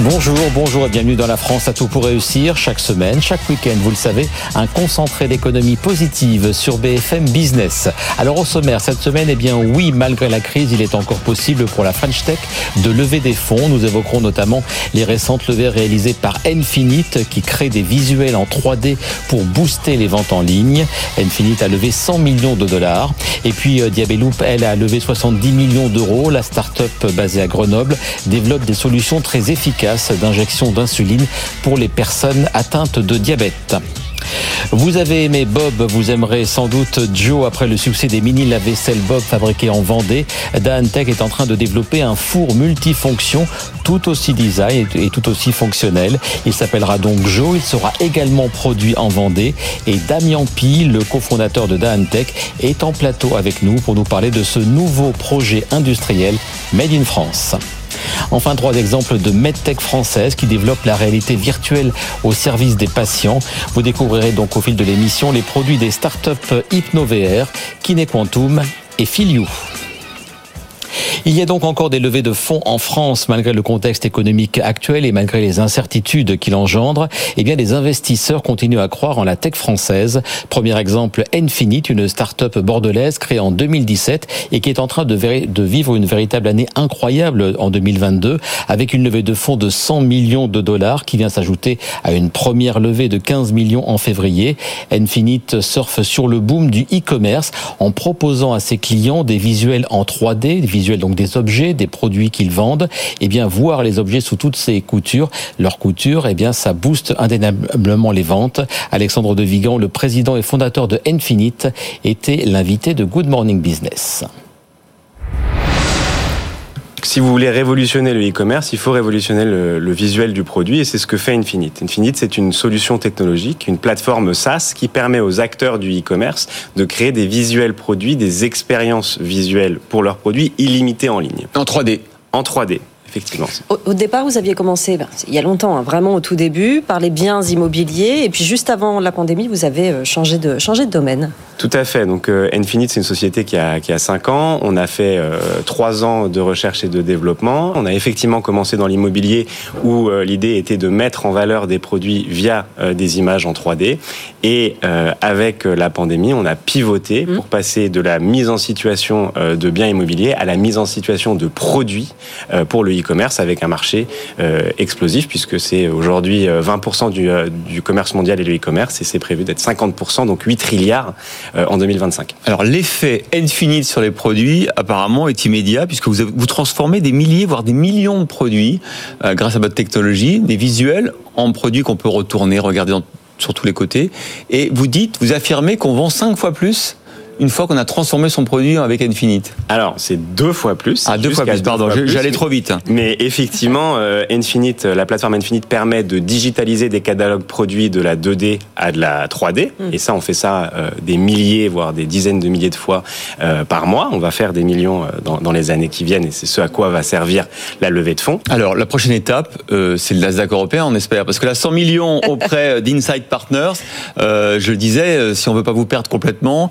Bonjour et bienvenue dans La France à tout pour réussir. Chaque semaine, chaque week-end, vous le savez, un concentré d'économie positive sur BFM Business. Alors au sommaire, cette semaine, oui, malgré la crise, il est encore possible pour la French Tech de lever des fonds. Nous évoquerons notamment les récentes levées réalisées par Nfinite qui crée des visuels en 3D pour booster les ventes en ligne. Nfinite a levé 100 millions de dollars. Et puis Diabeloop, elle, a levé 70 millions d'euros. La start-up basée à Grenoble développe des solutions très efficaces d'injection d'insuline pour les personnes atteintes de diabète. Vous avez aimé Bob, vous aimerez sans doute Joe. Après le succès des mini lave-vaisselle Bob fabriqués en Vendée, Daantech est en train de développer un four multifonction tout aussi design et tout aussi fonctionnel. Il s'appellera donc Joe, il sera également produit en Vendée. Et Damian Py, le cofondateur de Daantech, est en plateau avec nous pour nous parler de ce nouveau projet industriel Made in France. Enfin, 3 exemples de medtech françaises qui développent la réalité virtuelle au service des patients. Vous découvrirez donc au fil de l'émission les produits des startups HypnoVR, KinéQuantum et FeelYou. Il y a donc encore des levées de fonds en France malgré le contexte économique actuel et malgré les incertitudes qu'il engendre. Les investisseurs continuent à croire en la tech française. Premier exemple, Nfinite, une start-up bordelaise créée en 2017 et qui est en train de vivre une véritable année incroyable en 2022 avec une levée de fonds de 100 millions de dollars qui vient s'ajouter à une première levée de 15 millions en février. Nfinite surfe sur le boom du e-commerce en proposant à ses clients des visuels en 3D, des visuels donc des objets, des produits qu'ils vendent. Voir les objets sous toutes ces coutures, ça booste indéniablement les ventes. Alexandre De Vigan, le président et fondateur de Nfinite, était l'invité de Good Morning Business. Si vous voulez révolutionner le e-commerce, il faut révolutionner le visuel du produit et c'est ce que fait Nfinite. Nfinite, c'est une solution technologique, une plateforme SaaS qui permet aux acteurs du e-commerce de créer des visuels produits, des expériences visuelles pour leurs produits illimitées en ligne. En 3D. En 3D. Effectivement. Au départ, vous aviez commencé, il y a longtemps, vraiment au tout début, par les biens immobiliers. Et puis juste avant la pandémie, vous avez changé de domaine. Tout à fait. Donc Nfinite, c'est une société qui a 5 ans. On a fait 3 ans de recherche et de développement. On a effectivement commencé dans l'immobilier où l'idée était de mettre en valeur des produits via des images en 3D. Et avec la pandémie, on a pivoté pour passer de la mise en situation de biens immobiliers à la mise en situation de produits pour le e-commerce avec un marché explosif puisque c'est aujourd'hui 20% du commerce mondial et le e-commerce et c'est prévu d'être 50%, donc 8 trilliards en 2025. Alors l'effet Nfinite sur les produits apparemment est immédiat puisque vous transformez des milliers voire des millions de produits grâce à votre technologie, des visuels en produits qu'on peut retourner, regarder sur tous les côtés et vous affirmez qu'on vend 5 fois plus une fois qu'on a transformé son produit avec Nfinite. Alors, c'est 2 fois plus. Ah, 2 fois plus, pardon, j'allais trop vite. Mais effectivement, Nfinite, la plateforme Nfinite permet de digitaliser des catalogues produits de la 2D à de la 3D. Et ça, on fait ça des milliers, voire des dizaines de milliers de fois par mois. On va faire des millions dans les années qui viennent et c'est ce à quoi va servir la levée de fonds. Alors, la prochaine étape, c'est le Nasdaq européen, on espère. Parce que là, 100 millions auprès d'Inside Partners, je le disais, si on ne veut pas vous perdre complètement,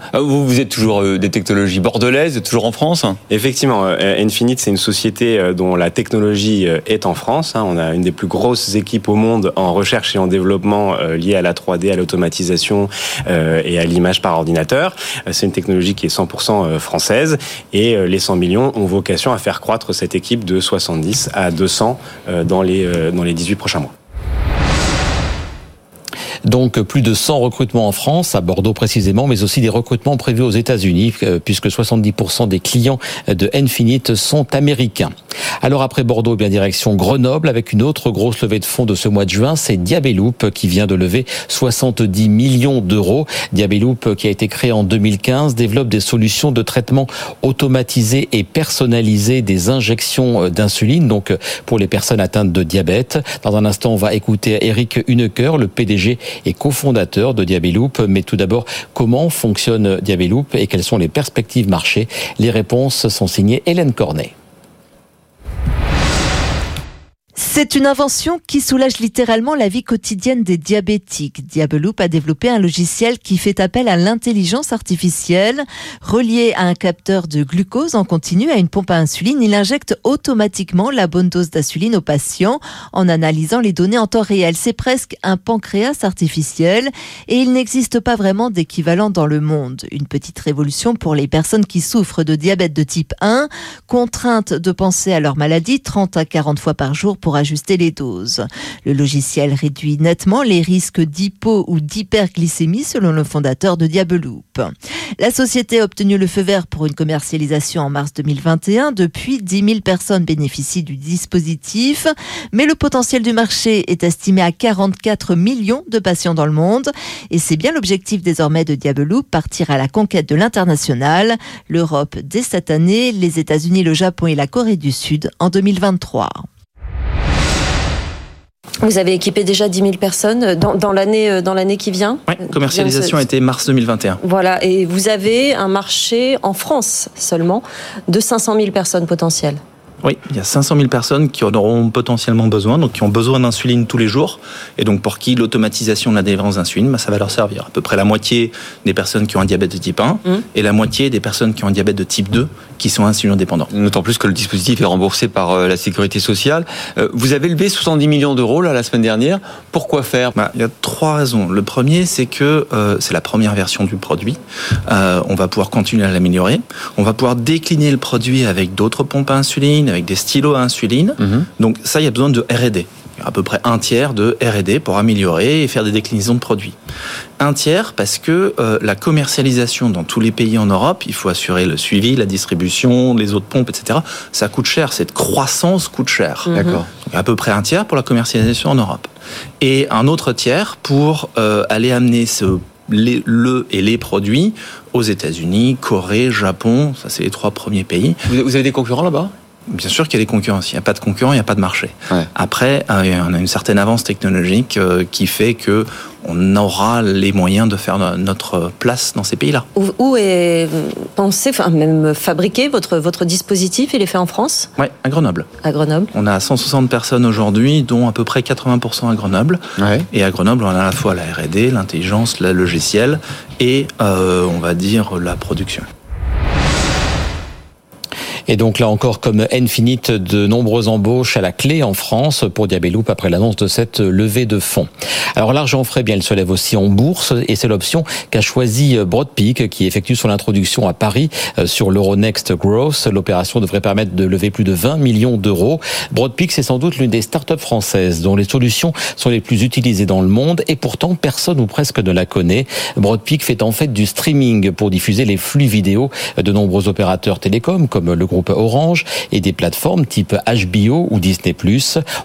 vous êtes toujours des technologies bordelaises, toujours en France ? Effectivement, Nfinite, c'est une société dont la technologie est en France. On a une des plus grosses équipes au monde en recherche et en développement liées à la 3D, à l'automatisation et à l'image par ordinateur. C'est une technologie qui est 100% française et les 100 millions ont vocation à faire croître cette équipe de 70 à 200 dans les 18 prochains mois. Donc plus de 100 recrutements en France, à Bordeaux précisément, mais aussi des recrutements prévus aux États-Unis puisque 70% des clients de Nfinite sont américains. Alors après Bordeaux, direction Grenoble avec une autre grosse levée de fonds de ce mois de juin, c'est Diabeloop qui vient de lever 70 millions d'euros. Diabeloop qui a été créé en 2015 développe des solutions de traitement automatisé et personnalisé des injections d'insuline donc pour les personnes atteintes de diabète. Dans un instant, on va écouter Erik Huneker, le PDG et cofondateur de Diabeloop. Mais tout d'abord, comment fonctionne Diabeloop et quelles sont les perspectives marché ? Les réponses sont signées Hélène Cornet. C'est une invention qui soulage littéralement la vie quotidienne des diabétiques. Diabeloop a développé un logiciel qui fait appel à l'intelligence artificielle. Relié à un capteur de glucose en continu, à une pompe à insuline, il injecte automatiquement la bonne dose d'insuline aux patients en analysant les données en temps réel. C'est presque un pancréas artificiel et il n'existe pas vraiment d'équivalent dans le monde. Une petite révolution pour les personnes qui souffrent de diabète de type 1, contraintes de penser à leur maladie 30 à 40 fois par jour pour ajuster les doses. Le logiciel réduit nettement les risques d'hypo ou d'hyperglycémie selon le fondateur de Diabeloop. La société a obtenu le feu vert pour une commercialisation en mars 2021. Depuis, 10 000 personnes bénéficient du dispositif. Mais le potentiel du marché est estimé à 44 millions de patients dans le monde. Et c'est bien l'objectif désormais de Diabeloop, partir à la conquête de l'international. L'Europe dès cette année, les États-Unis, le Japon et la Corée du Sud en 2023. Vous avez équipé déjà 10 000 personnes dans l'année qui vient. Oui, commercialisation a été mars 2021. Voilà, et vous avez un marché en France seulement de 500 000 personnes potentielles. Oui, il y a 500 000 personnes qui en auront potentiellement besoin, donc qui ont besoin d'insuline tous les jours, et donc pour qui l'automatisation de la délivrance d'insuline, ça va leur servir. À peu près la moitié des personnes qui ont un diabète de type 1 et la moitié des personnes qui ont un diabète de type 2 qui sont insulinodépendants. D'autant plus que le dispositif est remboursé par la sécurité sociale. Vous avez levé 70 millions d'euros là, la semaine dernière. Pourquoi faire ? Il y a trois raisons. Le premier, c'est que c'est la première version du produit. On va pouvoir continuer à l'améliorer. On va pouvoir décliner le produit avec d'autres pompes à insuline, avec des stylos à insuline. Donc ça, il y a besoin de R&D. À peu près un tiers de R&D pour améliorer et faire des déclinaisons de produits. Un tiers parce que la commercialisation dans tous les pays en Europe, il faut assurer le suivi, la distribution, les autres pompes, etc. Ça coûte cher, cette croissance coûte cher. D'accord. Donc, à peu près un tiers pour la commercialisation en Europe. Et un autre tiers pour aller amener les produits aux États-Unis, Corée, Japon, ça c'est les trois premiers pays. Vous avez des concurrents là-bas ? Bien sûr qu'il y a des concurrents. S'il n'y a pas de concurrents, il n'y a pas de marché. Ouais. Après, on a une certaine avance technologique qui fait que on aura les moyens de faire notre place dans ces pays-là. Où est pensé, enfin même fabriqué votre dispositif ? Il est fait en France ? Oui, à Grenoble. À Grenoble. On a 160 personnes aujourd'hui, dont à peu près 80% à Grenoble. Ouais. Et à Grenoble, on a à la fois la R&D, l'intelligence, le logiciel et on va dire la production. Et donc là encore, comme Nfinite, de nombreuses embauches à la clé en France pour Diabeloop après l'annonce de cette levée de fonds. Alors l'argent frais, bien, il se lève aussi en bourse et c'est l'option qu'a choisi Broadpeak qui effectue son introduction à Paris sur l'Euronext Growth. L'opération devrait permettre de lever plus de 20 millions d'euros. Broadpeak, c'est sans doute l'une des startups françaises dont les solutions sont les plus utilisées dans le monde et pourtant personne ou presque ne la connaît. Broadpeak fait en fait du streaming pour diffuser les flux vidéo de nombreux opérateurs télécoms comme le groupe Orange et des plateformes type HBO ou Disney+.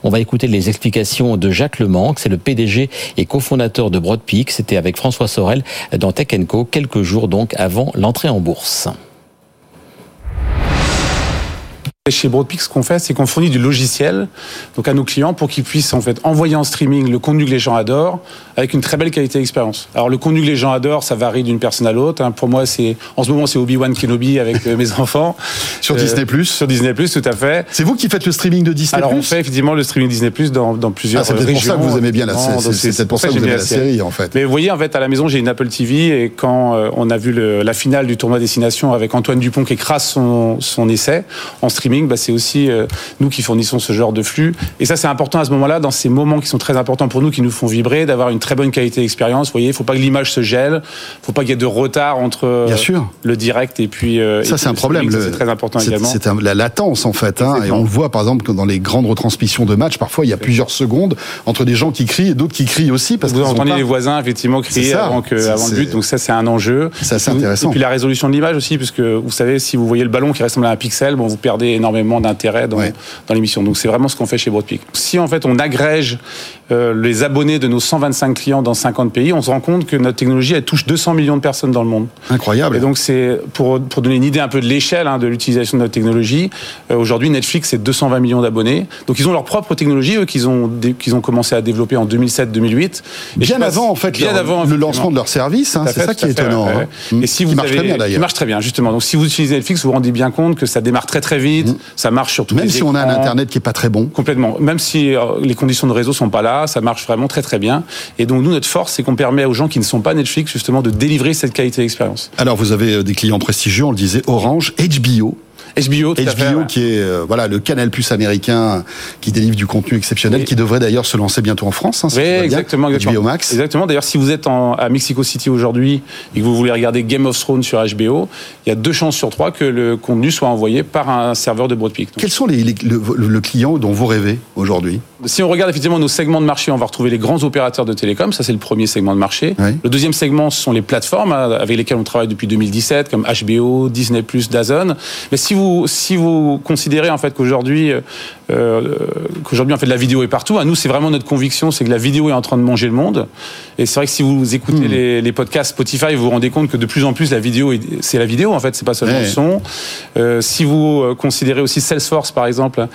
On va écouter les explications de Jacques le Mancq, c'est le PDG et cofondateur de Broadpeak. C'était avec François Sorel dans Tech & Co, quelques jours donc avant l'entrée en bourse. Chez Broadpeak, ce qu'on fait, c'est qu'on fournit du logiciel donc à nos clients pour qu'ils puissent en fait envoyer en streaming le contenu que les gens adorent avec une très belle qualité d'expérience. Alors le contenu que les gens adorent, ça varie d'une personne à l'autre. Hein. Pour moi, c'est Obi-Wan Kenobi avec mes enfants sur Disney+. Sur Disney+, tout à fait. C'est vous qui faites le streaming de Disney+. Alors on fait effectivement le streaming Disney+ dans plusieurs régions. C'est pour ça que vous aimez bien la série. C'est pour ça que vous aimez la série en fait. Mais vous voyez en fait à la maison, j'ai une Apple TV et quand on a vu la finale du tournoi Destination avec Antoine Dupont qui écrase son essai en streaming. C'est aussi nous qui fournissons ce genre de flux. Et ça, c'est important à ce moment-là, dans ces moments qui sont très importants pour nous, qui nous font vibrer, d'avoir une très bonne qualité d'expérience. Vous voyez, il ne faut pas que l'image se gèle, il ne faut pas qu'il y ait de retard entre le direct et puis... Ça, c'est un problème. C'est très important également. C'est la latence, en fait. Hein, et on le voit, par exemple, que dans les grandes retransmissions de matchs, parfois, il y a plusieurs secondes entre des gens qui crient et d'autres qui crient aussi. Parce que vous entendez les voisins, effectivement, crier avant le but. Donc ça, c'est un enjeu. C'est assez intéressant. Et puis la résolution de l'image aussi, puisque vous savez, si vous voyez le ballon qui ressemble à un pixel, vous perdez énormément d'intérêt dans l'émission. Donc c'est vraiment ce qu'on fait chez Broadpeak. Si en fait on agrège les abonnés de nos 125 clients dans 50 pays, on se rend compte que notre technologie, elle touche 200 millions de personnes dans le monde. Incroyable. Et donc, c'est pour donner une idée un peu de l'échelle hein, de l'utilisation de notre technologie, aujourd'hui, Netflix, c'est 220 millions d'abonnés. Donc, ils ont leur propre technologie, eux, qu'ils ont commencé à développer en 2007-2008. Bien avant, en fait, le lancement de leur service. Hein, c'est ça qui est étonnant. Ouais. Hein. Et si vous marche très bien, d'ailleurs. Qui marche très bien, justement. Donc, si vous utilisez Netflix, vous vous rendez bien compte que ça démarre très, très vite. Ça marche sur tous les écrans. Même si on a un Internet qui n'est pas très bon. Complètement. Même si les conditions de réseau ne sont pas là, ça marche vraiment très, très bien. Et donc, nous, notre force, c'est qu'on permet aux gens qui ne sont pas Netflix, justement, de délivrer cette qualité d'expérience. Alors, vous avez des clients prestigieux, on le disait, Orange, HBO, tout à fait, ouais. Qui est le Canal Plus américain qui délivre du contenu exceptionnel, oui. Qui devrait d'ailleurs se lancer bientôt en France. Hein, si oui, exactement. HBO Max. Exactement. D'ailleurs, si vous êtes à Mexico City aujourd'hui et que vous voulez regarder Game of Thrones sur HBO, il y a 2 chances sur 3 que le contenu soit envoyé par un serveur de Broadpeak. Quels sont le client dont vous rêvez aujourd'hui ? Si on regarde effectivement nos segments de marché, on va retrouver les grands opérateurs de télécom. Ça, c'est le premier segment de marché. Oui. Le deuxième segment, ce sont les plateformes avec lesquelles on travaille depuis 2017, comme HBO, Disney+, Dazen. Mais si vous considérez en fait qu'aujourd'hui en fait la vidéo est partout, à nous c'est vraiment notre conviction, c'est que la vidéo est en train de manger le monde. Et c'est vrai que si vous écoutez les podcasts Spotify, vous vous rendez compte que de plus en plus la vidéo c'est la vidéo en fait, c'est pas seulement le son. Si vous considérez aussi Salesforce par exemple,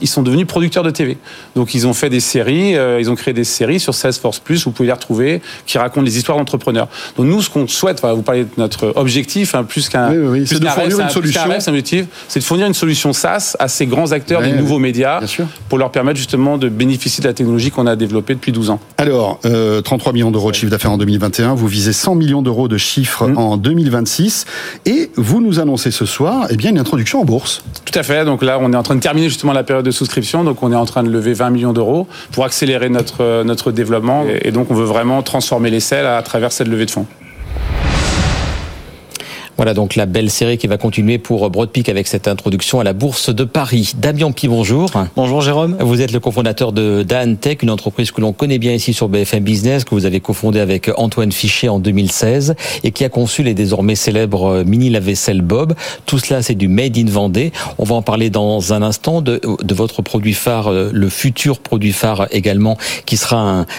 ils sont devenus producteurs de TV. Donc ils ont fait des séries, ils ont créé des séries sur Salesforce Plus, vous pouvez les retrouver, qui racontent les histoires d'entrepreneurs. Donc nous ce qu'on souhaite, vous parlez de notre objectif hein, plus qu'un c'est de fournir une solution. C'est de fournir une solution SaaS à ces grands acteurs des nouveaux médias pour leur permettre justement de bénéficier de la technologie qu'on a développée depuis 12 ans. Alors, 33 millions d'euros de chiffre d'affaires en 2021, vous visez 100 millions d'euros de chiffre en 2026 et vous nous annoncez ce soir une introduction en bourse. Tout à fait, donc là on est en train de terminer justement la période de souscription, donc on est en train de lever 20 millions d'euros pour accélérer notre développement et donc on veut vraiment transformer les selles à travers cette levée de fonds. Voilà donc la belle série qui va continuer pour Broadpeak avec cette introduction à la Bourse de Paris. Damian Py, bonjour. Bonjour Jérôme. Vous êtes le cofondateur de Daantech, une entreprise que l'on connaît bien ici sur BFM Business, que vous avez cofondée avec Antoine Fichet en 2016 et qui a conçu les désormais célèbres mini lave-vaisselle Bob. Tout cela c'est du made in Vendée. On va en parler dans un instant de votre produit phare, le futur produit phare également qui sera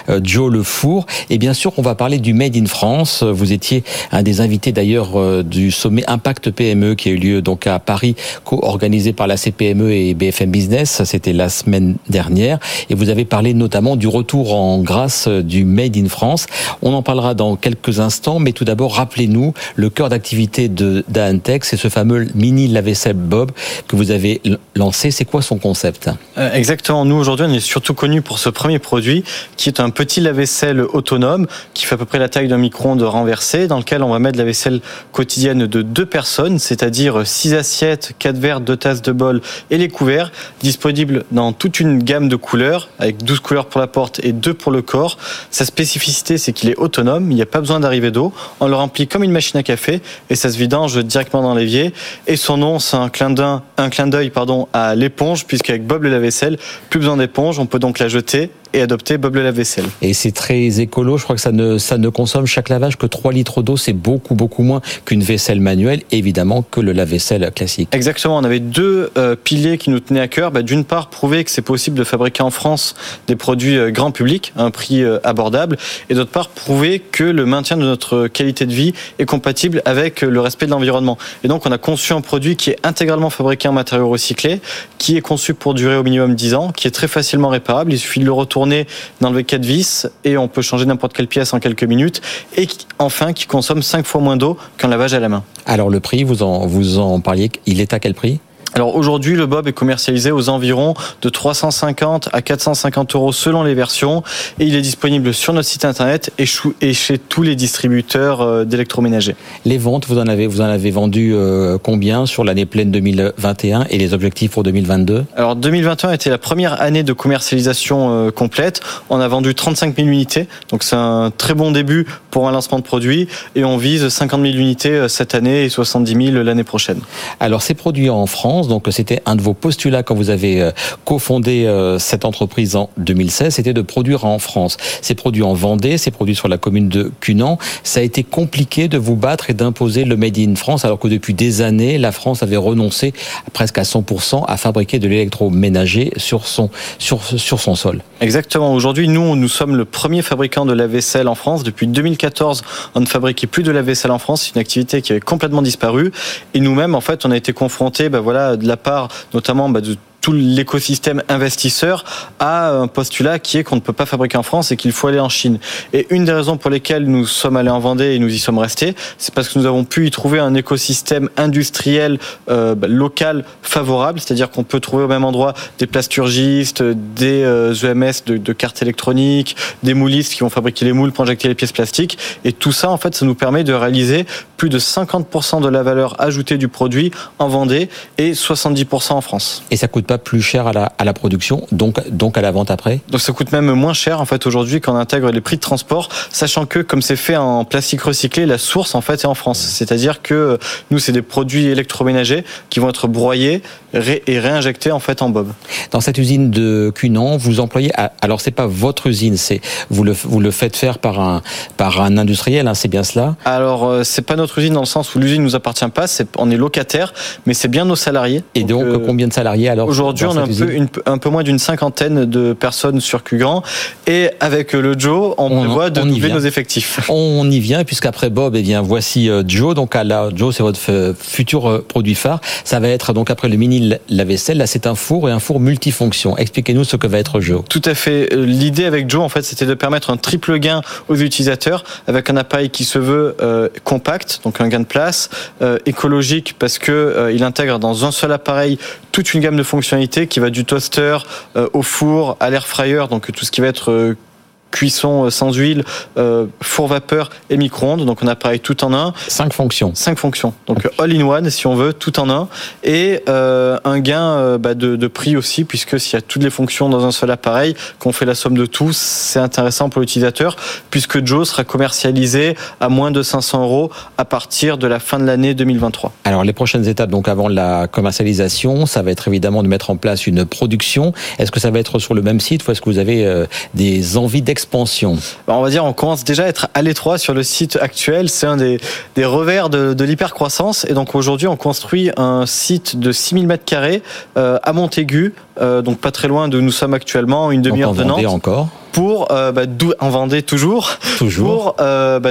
un Joe le four. Et bien sûr on va parler du made in France. Vous étiez un des invités d'ailleurs du sommet Impact PME qui a eu lieu donc à Paris, co-organisé par la CPME et BFM Business, c'était la semaine dernière, et vous avez parlé notamment du retour en grâce du Made in France. On en parlera dans quelques instants, mais tout d'abord, rappelez-nous le cœur d'activité de Daantech, c'est ce fameux mini lave-vaisselle Bob que vous avez lancé. C'est quoi son concept ? Exactement, nous aujourd'hui on est surtout connus pour ce premier produit qui est un petit lave-vaisselle autonome qui fait à peu près la taille d'un micro-ondes renversé, dans lequel on va mettre la vaisselle quotidienne de 2 personnes, c'est-à-dire 6 assiettes, 4 verres, 2 tasses, 2 bols et les couverts, disponibles dans toute une gamme de couleurs, avec 12 couleurs pour la porte et 2 pour le corps. Sa spécificité, c'est qu'il est autonome, il n'y a pas besoin d'arrivée d'eau, on le remplit comme une machine à café et ça se vidange directement dans l'évier. Et son nom, c'est un clin d'œil à l'éponge, puisqu'avec Bob le lave-vaisselle, plus besoin d'éponge, on peut donc la jeter et adopter Bob le lave-vaisselle. Et c'est très écolo, je crois que ça ne consomme chaque lavage que 3 litres d'eau, c'est beaucoup moins qu'une vaisselle manuelle, évidemment, que le lave-vaisselle classique. Exactement, on avait 2 piliers qui nous tenaient à cœur. D'une part, prouver que c'est possible de fabriquer en France des produits grand public, à un prix abordable, et d'autre part, prouver que le maintien de notre qualité de vie est compatible avec le respect de l'environnement. Et donc, on a conçu un produit qui est intégralement fabriqué en matériaux recyclés, qui est conçu pour durer au minimum 10 ans, qui est très facilement réparable, il suffit de le retourner, d'enlever 4 vis et on peut changer n'importe quelle pièce en quelques minutes et qui consomme 5 fois moins d'eau qu'un lavage à la main. Alors le prix, vous en parliez, il est à quel prix ? Alors aujourd'hui, le Bob est commercialisé aux environs de 350 à 450 euros selon les versions et il est disponible sur notre site internet et chez tous les distributeurs d'électroménagers. Les ventes, vous en avez vendu combien sur l'année pleine 2021 et les objectifs pour 2022 ? Alors 2021 était la première année de commercialisation complète. On a vendu 35 000 unités, donc c'est un très bon début pour un lancement de produit et on vise 50 000 unités cette année et 70 000 l'année prochaine. Alors ces produits en France, Donc c'était un de vos postulats quand vous avez cofondé cette entreprise en 2016, c'était de produire en France. C'est produit en Vendée, c'est produit sur la commune de Cunan. Ça a été compliqué de vous battre et d'imposer le Made in France, alors que depuis des années, la France avait renoncé presque à 100% à fabriquer de l'électroménager sur son sol. Exactement. Aujourd'hui, nous sommes le premier fabricant de lave-vaisselle en France. Depuis 2014, on ne fabriquait plus de lave-vaisselle en France. C'est une activité qui avait complètement disparu. Et nous-mêmes, en fait, on a été confrontés, de la part, notamment, de tout l'écosystème investisseur a un postulat qui est qu'on ne peut pas fabriquer en France et qu'il faut aller en Chine. Et une des raisons pour lesquelles nous sommes allés en Vendée et nous y sommes restés, c'est parce que nous avons pu y trouver un écosystème industriel local favorable, c'est-à-dire qu'on peut trouver au même endroit des plasturgistes, des EMS de cartes électroniques, des moulistes qui vont fabriquer les moules pour injecter les pièces plastiques. Et tout ça, en fait, ça nous permet de réaliser plus de 50% de la valeur ajoutée du produit en Vendée et 70% en France. Et ça coûte pas plus cher à la production, donc à la vente après. Donc ça coûte même moins cher en fait aujourd'hui quand on intègre les prix de transport, sachant que comme c'est fait en plastique recyclé, la source en fait est en France. C'est-à-dire que nous c'est des produits électroménagers qui vont être broyés et réinjectés en fait en bob. Dans cette usine de Cunan, vous employez alors c'est pas votre usine, c'est vous le faites faire par un industriel, hein, c'est bien cela. Alors c'est pas notre usine dans le sens où l'usine nous appartient pas, on est locataire, mais c'est bien nos salariés. Et donc combien de salariés alors? Aujourd'hui, on a un peu moins d'une 50aine de personnes sur Cugan. Et avec le Joe, on prévoit de doubler nos effectifs. On y vient, puisqu'après Bob, voici Joe. Donc, Joe, c'est votre futur produit phare. Ça va être, donc, après le mini lave-vaisselle, là, c'est un four et un four multifonction. Expliquez-nous ce que va être Joe. Tout à fait. L'idée avec Joe, en fait, c'était de permettre un triple gain aux utilisateurs avec un appareil qui se veut compact, donc un gain de place, écologique, parce que il intègre dans un seul appareil toute une gamme de fonctionnalités qui va du toaster au four, à l'air fryer, donc tout ce qui va être cuisson sans huile, four vapeur et micro-ondes. Donc on a pareil tout en un. 5 fonctions. 5 fonctions. Donc okay. All in one si on veut, tout en un. Et un gain de prix aussi, puisque s'il y a toutes les fonctions dans un seul appareil, qu'on fait la somme de tout, c'est intéressant pour l'utilisateur, puisque Joe sera commercialisé à moins de 500 € à partir de la fin de l'année 2023. Alors les prochaines étapes, donc avant la commercialisation, ça va être évidemment de mettre en place une production. Est-ce que ça va être sur le même site ou est-ce que vous avez des envies d'expérience? Expansion. On va dire, on commence déjà à être à l'étroit sur le site actuel. C'est un des revers de l'hypercroissance. Et donc aujourd'hui, on construit un site de 6000 m2 à Montaigu, donc pas très loin d'où nous sommes actuellement, une demi-heure de Nantes. Encore. Pour en Vendée toujours. Pour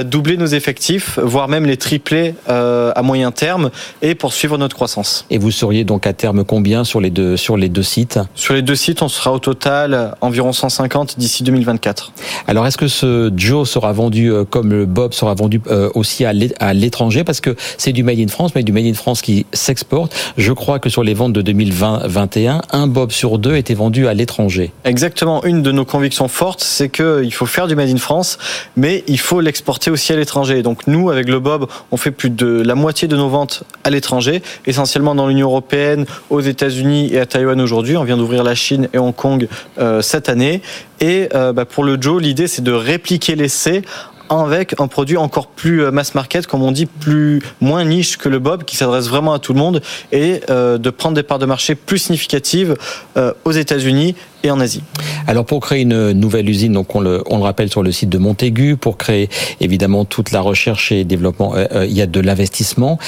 doubler nos effectifs, voire même les tripler à moyen terme et poursuivre notre croissance. Et vous seriez donc à terme combien sur les deux sites? Sur les deux sites, on sera au total environ 150 d'ici 2024. Alors est-ce que ce Joe sera vendu comme le Bob sera vendu aussi à l'étranger, parce que c'est du Made in France, mais du Made in France qui s'exporte. Je crois que sur les ventes de 2020-21, un Bob sur deux était vendu à l'étranger. Exactement, une de nos convictions fortes, c'est qu'il faut faire du Made in France, mais il faut l'exporter aussi à l'étranger. Donc nous, avec le Bob, on fait plus de la moitié de nos ventes à l'étranger, essentiellement dans l'Union européenne, aux États-Unis et à Taïwan aujourd'hui. On vient d'ouvrir la Chine et Hong Kong cette année. Et pour le Joe, l'idée, c'est de répliquer l'essai avec un produit encore plus mass market, comme on dit, moins niche que le Bob, qui s'adresse vraiment à tout le monde, et de prendre des parts de marché plus significatives aux États-Unis et en Asie. Alors pour créer une nouvelle usine, donc on le rappelle sur le site de Montaigu, pour créer évidemment toute la recherche et développement, il y a de l'investissement.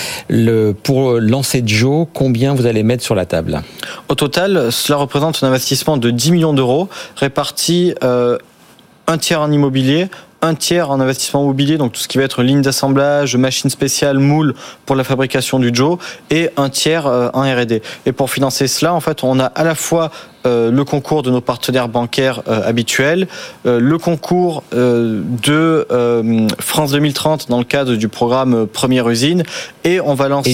Pour lancer Joe, combien vous allez mettre sur la table? Au total, cela représente un investissement de 10 millions d'euros, réparti un tiers en immobilier, un tiers en investissement immobilier, donc tout ce qui va être ligne d'assemblage, machine spéciale, moule pour la fabrication du Joe, et un tiers en R&D. Et pour financer cela, en fait, on a à la fois le concours de nos partenaires bancaires habituels, le concours de France 2030 dans le cadre du programme Première usine, et on va lancer... Et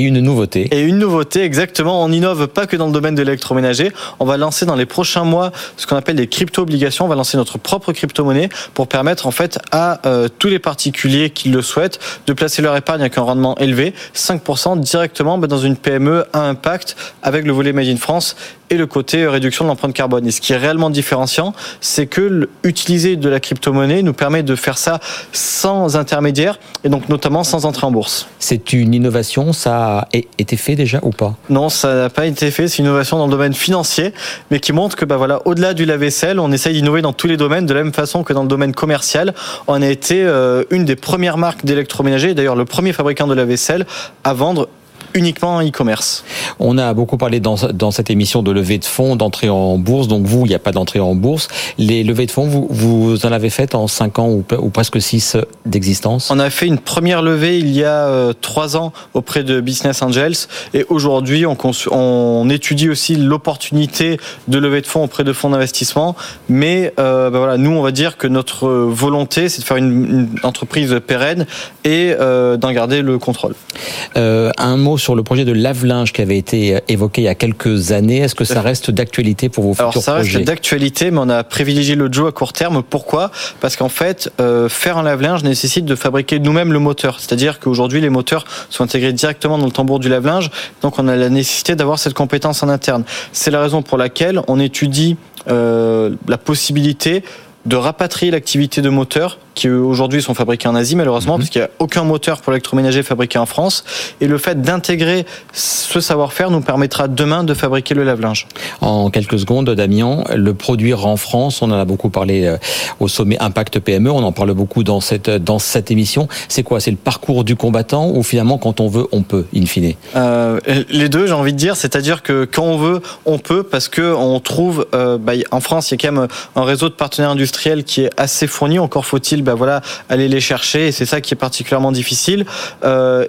une nouveauté, exactement. On n'innove pas que dans le domaine de l'électroménager. On va lancer dans les prochains mois ce qu'on appelle des crypto-obligations. On va lancer notre propre crypto-monnaie pour permettre en fait à tous les particuliers qui le souhaitent de placer leur épargne avec un rendement élevé, 5% directement dans une PME à impact avec le volet Made in France France et le côté réduction de l'empreinte carbone. Et ce qui est réellement différenciant, c'est que utiliser de la crypto-monnaie nous permet de faire ça sans intermédiaire et donc notamment sans entrer en bourse. C'est une innovation, ça a été fait déjà ou pas ? Non, ça n'a pas été fait, c'est une innovation dans le domaine financier, mais qui montre que au-delà du lave-vaisselle, on essaye d'innover dans tous les domaines, de la même façon que dans le domaine commercial. On a été une des premières marques d'électroménager, d'ailleurs le premier fabricant de lave-vaisselle à vendre uniquement en e-commerce. On a beaucoup parlé dans cette émission de levée de fonds, d'entrée en bourse. Donc vous, il n'y a pas d'entrée en bourse. Les levées de fonds, vous en avez faites en 5 ans ou presque 6 d'existence. On a fait une première levée il y a 3 ans auprès de Business Angels. Et aujourd'hui, on étudie aussi l'opportunité de levée de fonds auprès de fonds d'investissement. Mais nous, on va dire que notre volonté, c'est de faire une entreprise pérenne et d'en garder le contrôle. Un mot sur le projet de lave-linge qui avait été évoqué il y a quelques années. Est-ce que ça reste d'actualité pour vos futurs projets ? Alors, ça reste d'actualité, mais on a privilégié le Joe à court terme. Pourquoi ? Parce qu'en fait, faire un lave-linge nécessite de fabriquer nous-mêmes le moteur. C'est-à-dire qu'aujourd'hui, les moteurs sont intégrés directement dans le tambour du lave-linge. Donc, on a la nécessité d'avoir cette compétence en interne. C'est la raison pour laquelle on étudie la possibilité de rapatrier l'activité de moteurs qui aujourd'hui sont fabriqués en Asie, malheureusement, parce qu'il n'y a aucun moteur pour l'électroménager fabriqué en France. Et le fait d'intégrer ce savoir-faire nous permettra demain de fabriquer le lave-linge. En quelques secondes, Damien, le produire en France, on en a beaucoup parlé au sommet Impact PME, on en parle beaucoup dans cette émission. C'est quoi ? C'est le parcours du combattant ou finalement, quand on veut, on peut, in fine ? Les deux, j'ai envie de dire. C'est-à-dire que quand on veut, on peut, parce qu'on trouve, en France, il y a quand même un réseau de partenaires industriels qui est assez fourni. Encore faut-il aller les chercher, et c'est ça qui est particulièrement difficile,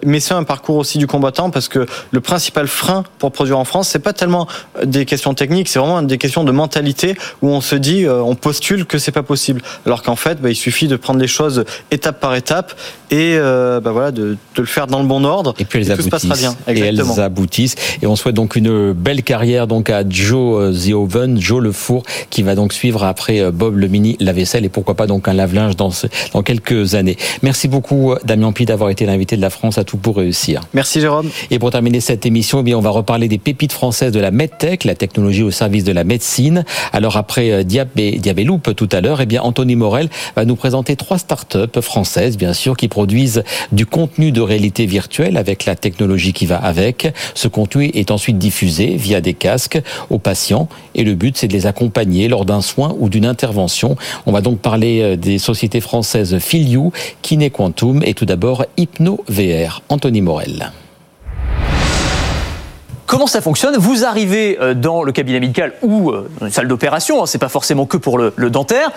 mais c'est un parcours aussi du combattant, parce que le principal frein pour produire en France, c'est pas tellement des questions techniques, c'est vraiment des questions de mentalité, où on se dit, on postule que c'est pas possible, alors qu'en fait il suffit de prendre les choses étape par étape et de le faire dans le bon ordre, et puis tout se passera bien. Exactement. Et elles aboutissent, et on souhaite donc une belle carrière donc à Joe The Oven, Joe le four, qui va donc suivre après Bob le mini lave-vaisselle, et pourquoi pas donc un lave-linge dans quelques années. Merci beaucoup Damian Py d'avoir été l'invité de La France à tout pour réussir. Merci Jérôme. Et pour terminer cette émission, on va reparler des pépites françaises de la MedTech, la technologie au service de la médecine. Alors après Diabeloop tout à l'heure, Anthony Morel va nous présenter 3 startups françaises, bien sûr, qui produisent du contenu de réalité virtuelle avec la technologie qui va avec. Ce contenu est ensuite diffusé via des casques aux patients, et le but c'est de les accompagner lors d'un soin ou d'une intervention. On va donc parler des sociétés françaises FeelYou, KinéQuantum et tout d'abord HypnoVR. Anthony Morel. Comment ça fonctionne ? Vous arrivez dans le cabinet médical ou dans une salle d'opération, c'est pas forcément que pour le dentaire.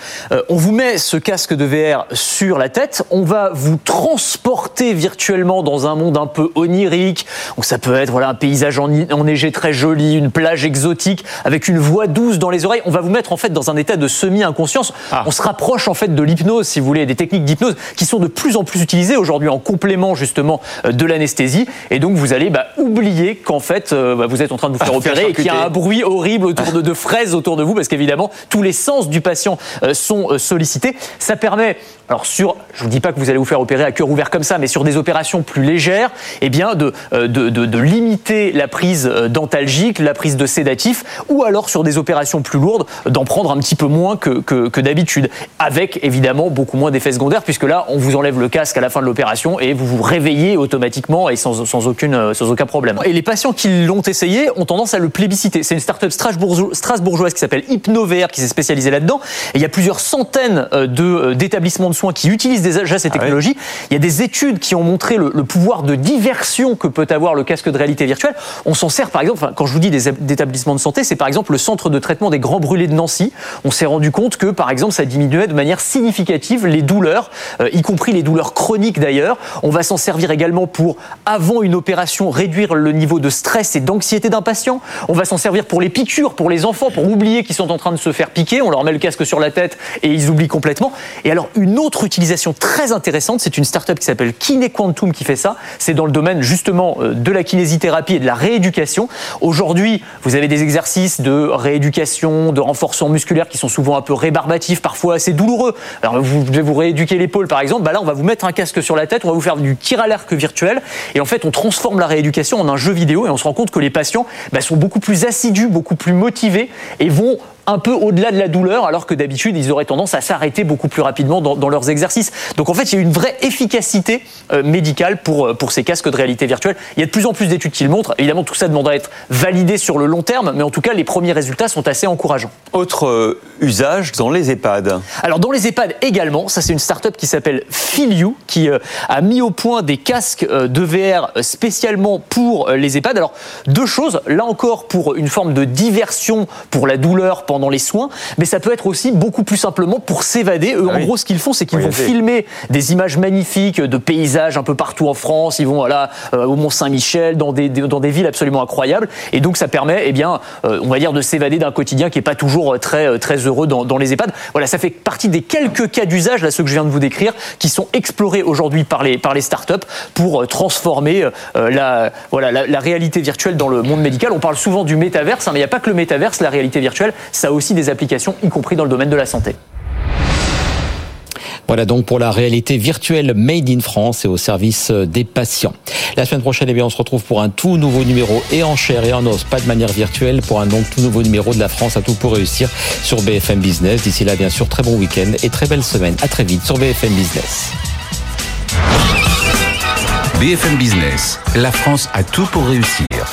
On vous met ce casque de VR sur la tête, on va vous transporter virtuellement dans un monde un peu onirique. Donc ça peut être un paysage enneigé très joli, une plage exotique avec une voix douce dans les oreilles. On va vous mettre en fait dans un état de semi-inconscience. Ah. On se rapproche en fait de l'hypnose, si vous voulez, des techniques d'hypnose qui sont de plus en plus utilisées aujourd'hui en complément justement de l'anesthésie. Et donc vous allez oublier qu'en fait vous êtes en train de vous faire opérer et qu'il y a un bruit horrible autour de fraises autour de vous, parce qu'évidemment tous les sens du patient sont sollicités. Ça permet, alors je vous dis pas que vous allez vous faire opérer à cœur ouvert comme ça, mais sur des opérations plus légères, de limiter la prise dentalgique, la prise de sédatifs, ou alors sur des opérations plus lourdes d'en prendre un petit peu moins que d'habitude, avec évidemment beaucoup moins d'effets secondaires, puisque là on vous enlève le casque à la fin de l'opération et vous vous réveillez automatiquement et sans aucun problème. Et les patients qui l'ont essayé ont tendance à le plébisciter. C'est une start-up strasbourgeoise qui s'appelle HypnoVR qui s'est spécialisée là-dedans. Et il y a plusieurs centaines d'établissements de soins qui utilisent déjà ces technologies. Oui. Il y a des études qui ont montré le pouvoir de diversion que peut avoir le casque de réalité virtuelle. On s'en sert par exemple, quand je vous dis des établissements de santé, c'est par exemple le centre de traitement des grands brûlés de Nancy. On s'est rendu compte que par exemple ça diminuait de manière significative les douleurs, y compris les douleurs chroniques d'ailleurs. On va s'en servir également pour, avant une opération, réduire le niveau de stress et d'anxiété d'un patient. On va s'en servir pour les piqûres, pour les enfants, pour oublier qu'ils sont en train de se faire piquer. On leur met le casque sur la tête et ils oublient complètement. Et alors, une autre utilisation très intéressante, c'est une start-up qui s'appelle KinéQuantum qui fait ça. C'est dans le domaine, justement, de la kinésithérapie et de la rééducation. Aujourd'hui, vous avez des exercices de rééducation, de renforcement musculaire qui sont souvent un peu rébarbatifs, parfois assez douloureux. Alors, vous devez vous rééduquer l'épaule, par exemple. Là, on va vous mettre un casque sur la tête, on va vous faire du tir à l'arc virtuel. Et en fait, on transforme la rééducation en un jeu vidéo et on se rend compte compte que les patients sont beaucoup plus assidus, beaucoup plus motivés et vont un peu au-delà de la douleur, alors que d'habitude, ils auraient tendance à s'arrêter beaucoup plus rapidement dans leurs exercices. Donc en fait, il y a une vraie efficacité médicale pour ces casques de réalité virtuelle. Il y a de plus en plus d'études qui le montrent. Évidemment, tout ça demande à être validé sur le long terme, mais en tout cas, les premiers résultats sont assez encourageants. Autre usage dans les EHPAD. Alors dans les EHPAD également, ça c'est une start-up qui s'appelle FeelYou, qui a mis au point des casques de VR spécialement pour les EHPAD. Alors deux choses, là encore pour une forme de diversion pour la douleur pendant les soins, mais ça peut être aussi beaucoup plus simplement pour s'évader. Eux, en gros, ce qu'ils font, c'est qu'ils vont filmer des images magnifiques de paysages un peu partout en France. Ils vont au Mont-Saint-Michel, dans des villes absolument incroyables. Et donc, ça permet, on va dire, de s'évader d'un quotidien qui n'est pas toujours très, très heureux dans les EHPAD. Voilà, ça fait partie des quelques cas d'usage, là, ceux que je viens de vous décrire, qui sont explorés aujourd'hui par les startups pour transformer la réalité virtuelle dans le monde médical. On parle souvent du métaverse, mais il n'y a pas que le métaverse, la réalité virtuelle. Ça a aussi des applications, y compris dans le domaine de la santé. Voilà donc pour la réalité virtuelle made in France et au service des patients. La semaine prochaine, on se retrouve pour un tout nouveau numéro et en chair et en os, pas de manière virtuelle, pour un donc tout nouveau numéro de La France à tout pour réussir sur BFM Business. D'ici là, bien sûr, très bon week-end et très belle semaine. À très vite sur BFM Business. BFM Business, La France a tout pour réussir.